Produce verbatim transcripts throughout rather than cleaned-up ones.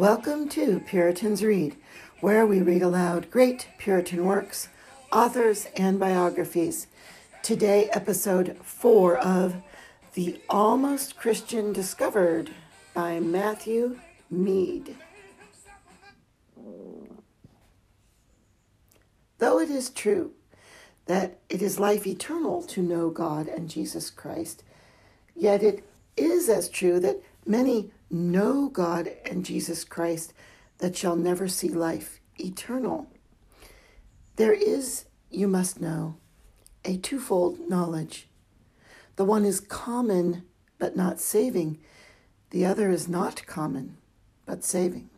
Welcome to Puritans Read, where we read aloud great Puritan works, authors, and biographies. Today, episode four of The Almost Christian Discovered by Matthew Mead. Though it is true that it is life eternal to know God and Jesus Christ, yet it is as true that many know God and Jesus Christ that shall never see life eternal. There is, you must know, a twofold knowledge. The one is common but not saving. The other is not common but saving.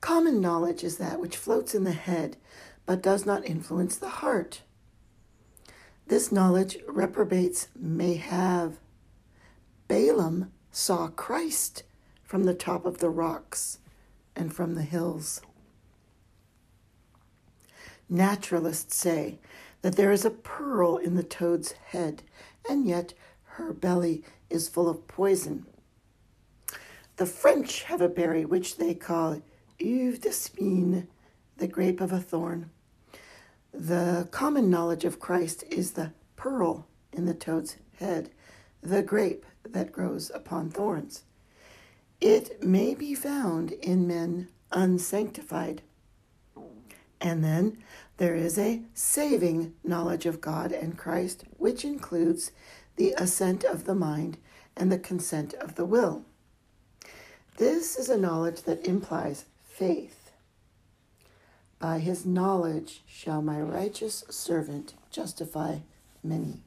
Common knowledge is that which floats in the head but does not influence the heart. This knowledge reprobates may have. Balaam saw Christ from the top of the rocks and from the hills. Naturalists say that there is a pearl in the toad's head, and yet her belly is full of poison. The French have a berry which they call uve de spine, the grape of a thorn. The common knowledge of Christ is the pearl in the toad's head, the grape that grows upon thorns. It may be found in men unsanctified. And then there is a saving knowledge of God and Christ, which includes the assent of the mind and the consent of the will. This is a knowledge that implies faith. By his knowledge shall my righteous servant justify many.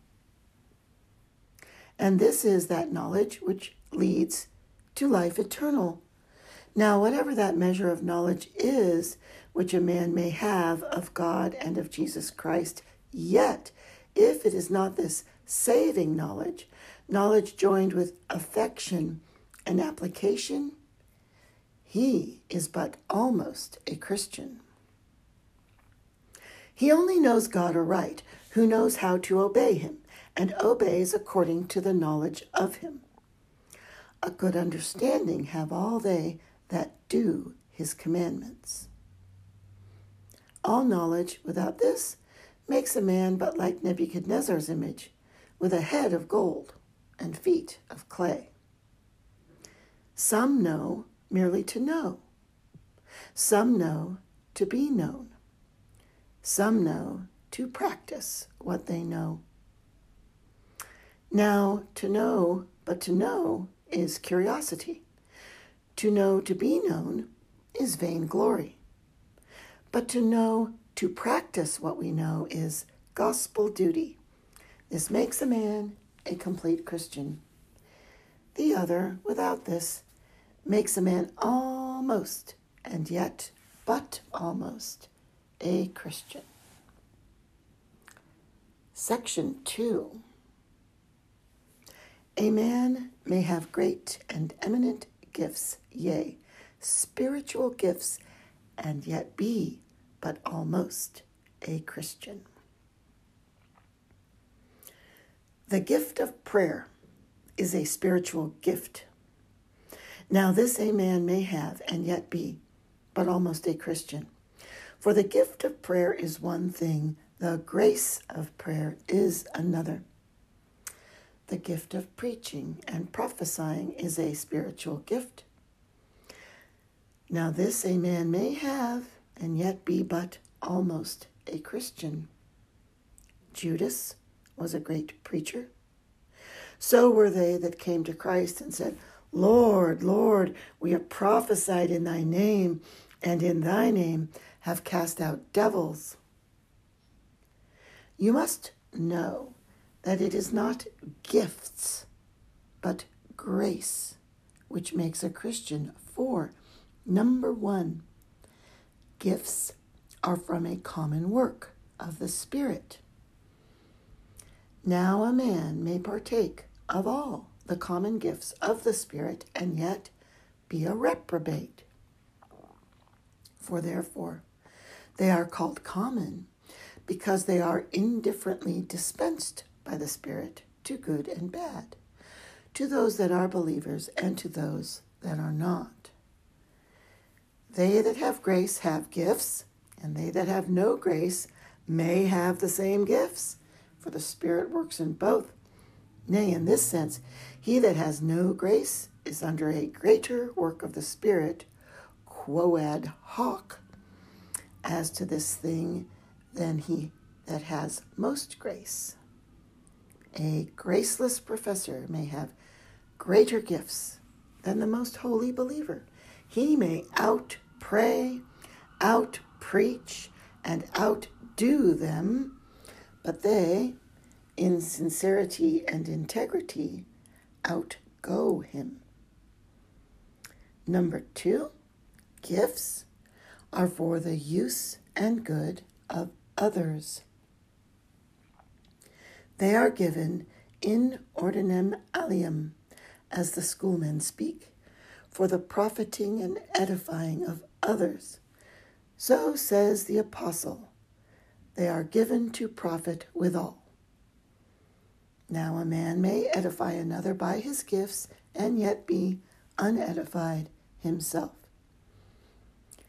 And this is that knowledge which leads to life eternal. Now, whatever that measure of knowledge is, which a man may have of God and of Jesus Christ, yet, if it is not this saving knowledge, knowledge joined with affection and application, he is but almost a Christian. He only knows God aright, who knows how to obey him, and obeys according to the knowledge of him. A good understanding have all they that do his commandments. All knowledge without this makes a man but like Nebuchadnezzar's image, with a head of gold and feet of clay. Some know merely to know. Some know to be known. Some know to practice what they know. Now, to know, but to know is curiosity. To know to be known is vainglory. But to know to practice what we know is gospel duty. This makes a man a complete Christian. The other, without this, makes a man almost, and yet but almost, a Christian. Section two. A man may have great and eminent gifts, yea, spiritual gifts, and yet be but almost a Christian. The gift of prayer is a spiritual gift. Now this a man may have, and yet be but almost a Christian. For the gift of prayer is one thing, the grace of prayer is another. The gift of preaching and prophesying is a spiritual gift. Now this a man may have, and yet be but almost a Christian. Judas was a great preacher. So were they that came to Christ and said, Lord, Lord, we have prophesied in thy name, and in thy name have cast out devils. You must know that it is not gifts, but grace, which makes a Christian. For, number one, gifts are from a common work of the Spirit. Now a man may partake of all the common gifts of the Spirit, and yet be a reprobate. For therefore, they are called common, because they are indifferently dispensed by the Spirit to good and bad, to those that are believers and to those that are not. They that have grace have gifts, and they that have no grace may have the same gifts, for the Spirit works in both. Nay, in this sense, he that has no grace is under a greater work of the Spirit, quoad hoc, as to this thing than he that has most grace. A graceless professor may have greater gifts than the most holy believer. He may out-pray, out-preach, and outdo them, but they, in sincerity and integrity, outgo him. Number two, gifts are for the use and good of others. They are given in ordinem alium, as the schoolmen speak, for the profiting and edifying of others. So says the apostle, they are given to profit withal. Now a man may edify another by his gifts, and yet be unedified himself.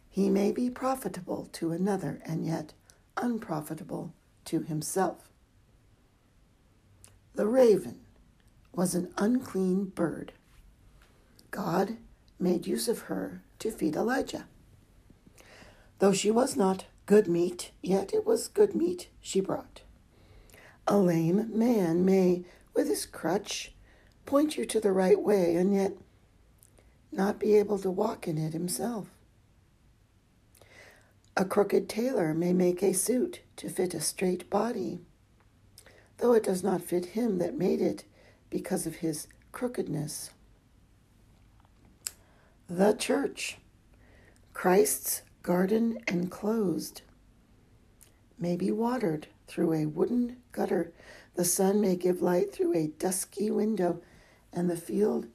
He may be profitable to another, and yet unprofitable to himself. The raven was an unclean bird. God made use of her to feed Elijah. Though she was not good meat, yet it was good meat she brought. A lame man may, with his crutch, point you to the right way, and yet not be able to walk in it himself. A crooked tailor may make a suit to fit a straight body, though it does not fit him that made it because of his crookedness. The church, Christ's garden enclosed, may be watered through a wooden gutter. The sun may give light through a dusky window, and the field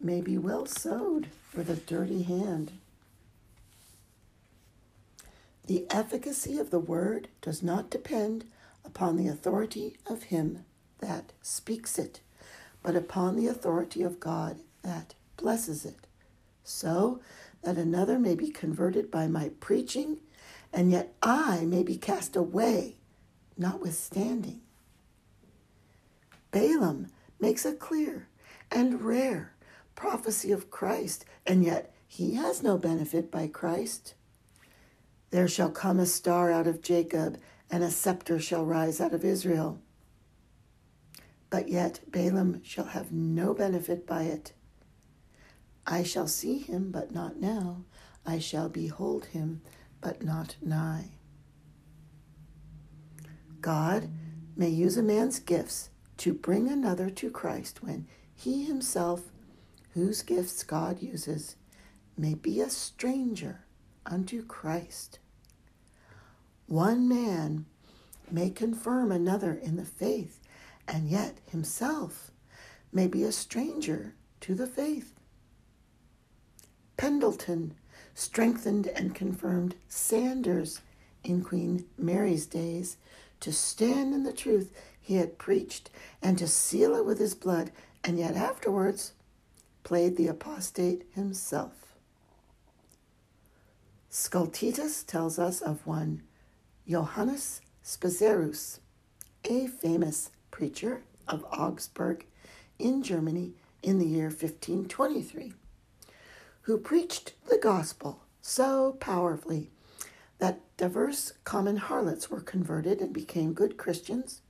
may be well sowed with a dirty hand. The efficacy of the word does not depend upon the authority of him that speaks it, but upon the authority of God that blesses it, so that another may be converted by my preaching, and yet I may be cast away, notwithstanding. Balaam makes a clear and rare prophecy of Christ, and yet he has no benefit by Christ. There shall come a star out of Jacob, and a scepter shall rise out of Israel. But yet Balaam shall have no benefit by it. I shall see him, but not now. I shall behold him, but not nigh. God may use a man's gifts to bring another to Christ when he himself, whose gifts God uses, may be a stranger unto Christ. One man may confirm another in the faith, and yet himself may be a stranger to the faith. Pendleton strengthened and confirmed Sanders in Queen Mary's days to stand in the truth he had preached and to seal it with his blood, and yet afterwards played the apostate himself. Sculptetus tells us of one Johannes Spiserus, a famous preacher of Augsburg in Germany in the year fifteen twenty-three, who preached the gospel so powerfully that diverse common harlots were converted and became good Christians,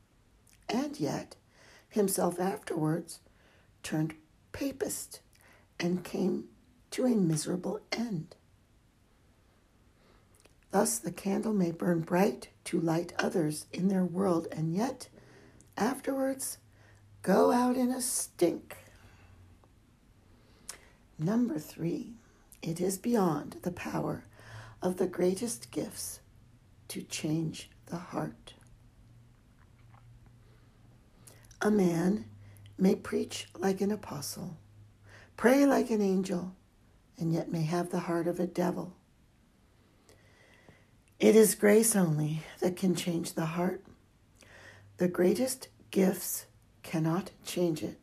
and yet himself afterwards turned papist and came to a miserable end. Thus the candle may burn bright to light others in their world, and yet afterwards go out in a stink. Number three, it is beyond the power of the greatest gifts to change the heart. A man may preach like an apostle, pray like an angel, and yet may have the heart of a devil. It is grace only that can change the heart. The greatest gifts cannot change it,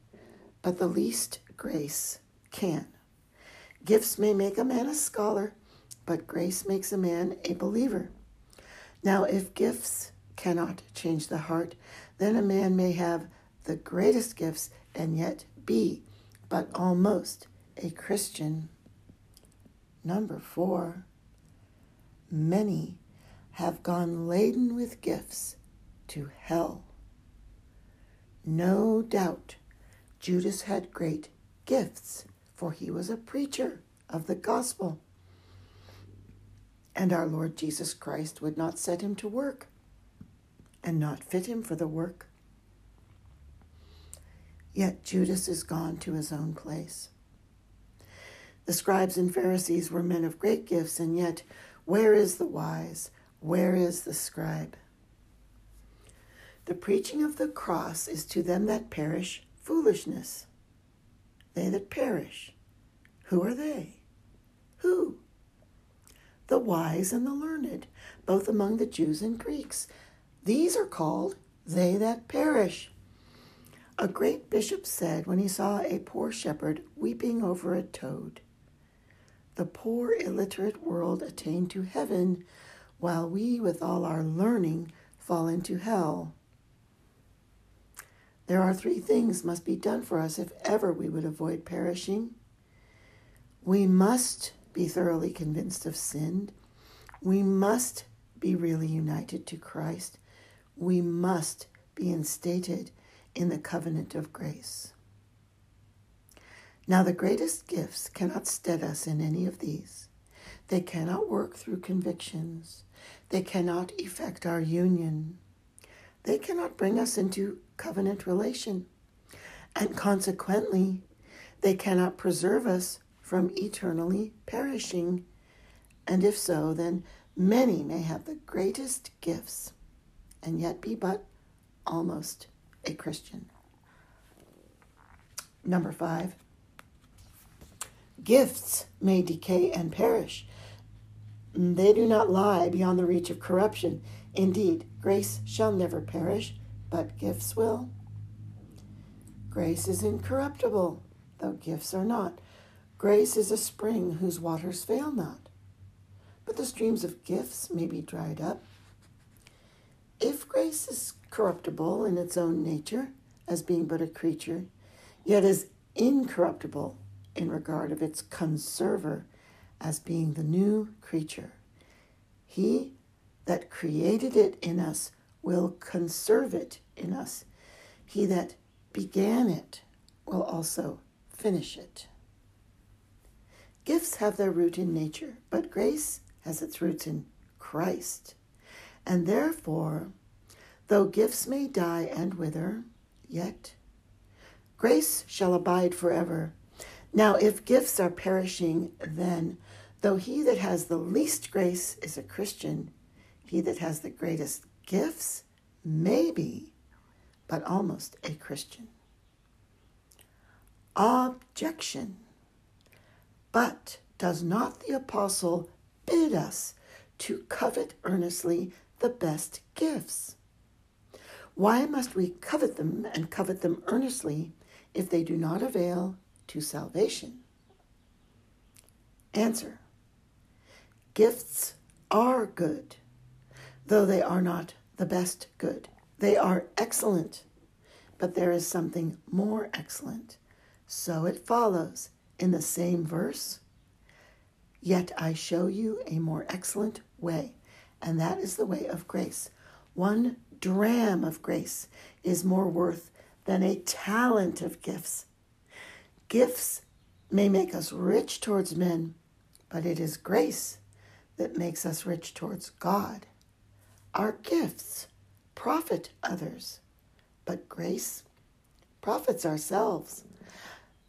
but the least grace can. Gifts may make a man a scholar, but grace makes a man a believer. Now, if gifts cannot change the heart, then a man may have the greatest gifts and yet be but almost a Christian. Number four, many have gone laden with gifts to hell. No doubt Judas had great gifts, for he was a preacher of the gospel, and our Lord Jesus Christ would not set him to work and not fit him for the work. Yet Judas is gone to his own place. The scribes and Pharisees were men of great gifts, and yet where is the wise? Where is the scribe? The preaching of the cross is to them that perish foolishness. They that perish, who are they? Who? The wise and the learned, both among the Jews and Greeks. These are called they that perish. A great bishop said when he saw a poor shepherd weeping over a toad, "The poor illiterate world attain to heaven, while we with all our learning fall into hell." There are three things must be done for us if ever we would avoid perishing. We must be thoroughly convinced of sin. We must be really united to Christ. We must be instated in the covenant of grace. Now, the greatest gifts cannot stead us in any of these. They cannot work through convictions. They cannot effect our union. They cannot bring us into covenant relation. And consequently, they cannot preserve us from eternally perishing. And if so, then many may have the greatest gifts and yet be but almost a Christian. Number five, gifts may decay and perish. They do not lie beyond the reach of corruption. Indeed, grace shall never perish, but gifts will. Grace is incorruptible, though gifts are not. Grace is a spring whose waters fail not, but the streams of gifts may be dried up. If grace is corruptible in its own nature, as being but a creature, yet is incorruptible in regard of its conserver, as being the new creature, he that created it in us will conserve it in us. He that began it will also finish it. Gifts have their root in nature, but grace has its roots in Christ. And therefore, though gifts may die and wither, yet grace shall abide forever. Now, if gifts are perishing, then, though he that has the least grace is a Christian, he that has the greatest gifts may be, but almost a Christian. Objection. But does not the apostle bid us to covet earnestly the best gifts? Why must we covet them and covet them earnestly if they do not avail to salvation? Answer. Gifts are good, though they are not the best good. They are excellent, but there is something more excellent. So it follows in the same verse, "Yet I show you a more excellent way, and that is the way of grace. One dram of grace is more worth than a talent of gifts." Gifts may make us rich towards men, but it is grace that makes us rich towards God. Our gifts profit others, but grace profits ourselves.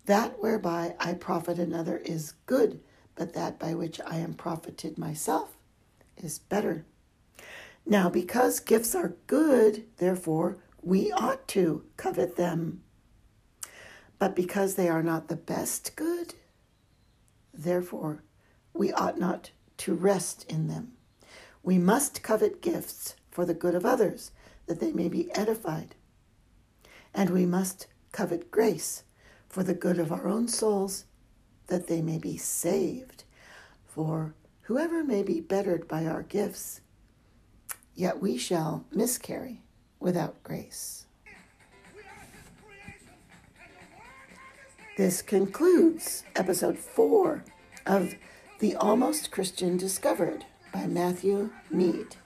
That whereby I profit another is good, but that by which I am profited myself is better. Now, because gifts are good, therefore, we ought to covet them. But because they are not the best good, therefore, we ought not to rest in them. We must covet gifts for the good of others, that they may be edified. And we must covet grace for the good of our own souls, that they may be saved. For whoever may be bettered by our gifts, yet we shall miscarry without grace. This concludes episode four of The Almost Christian Discovered by Matthew Mead.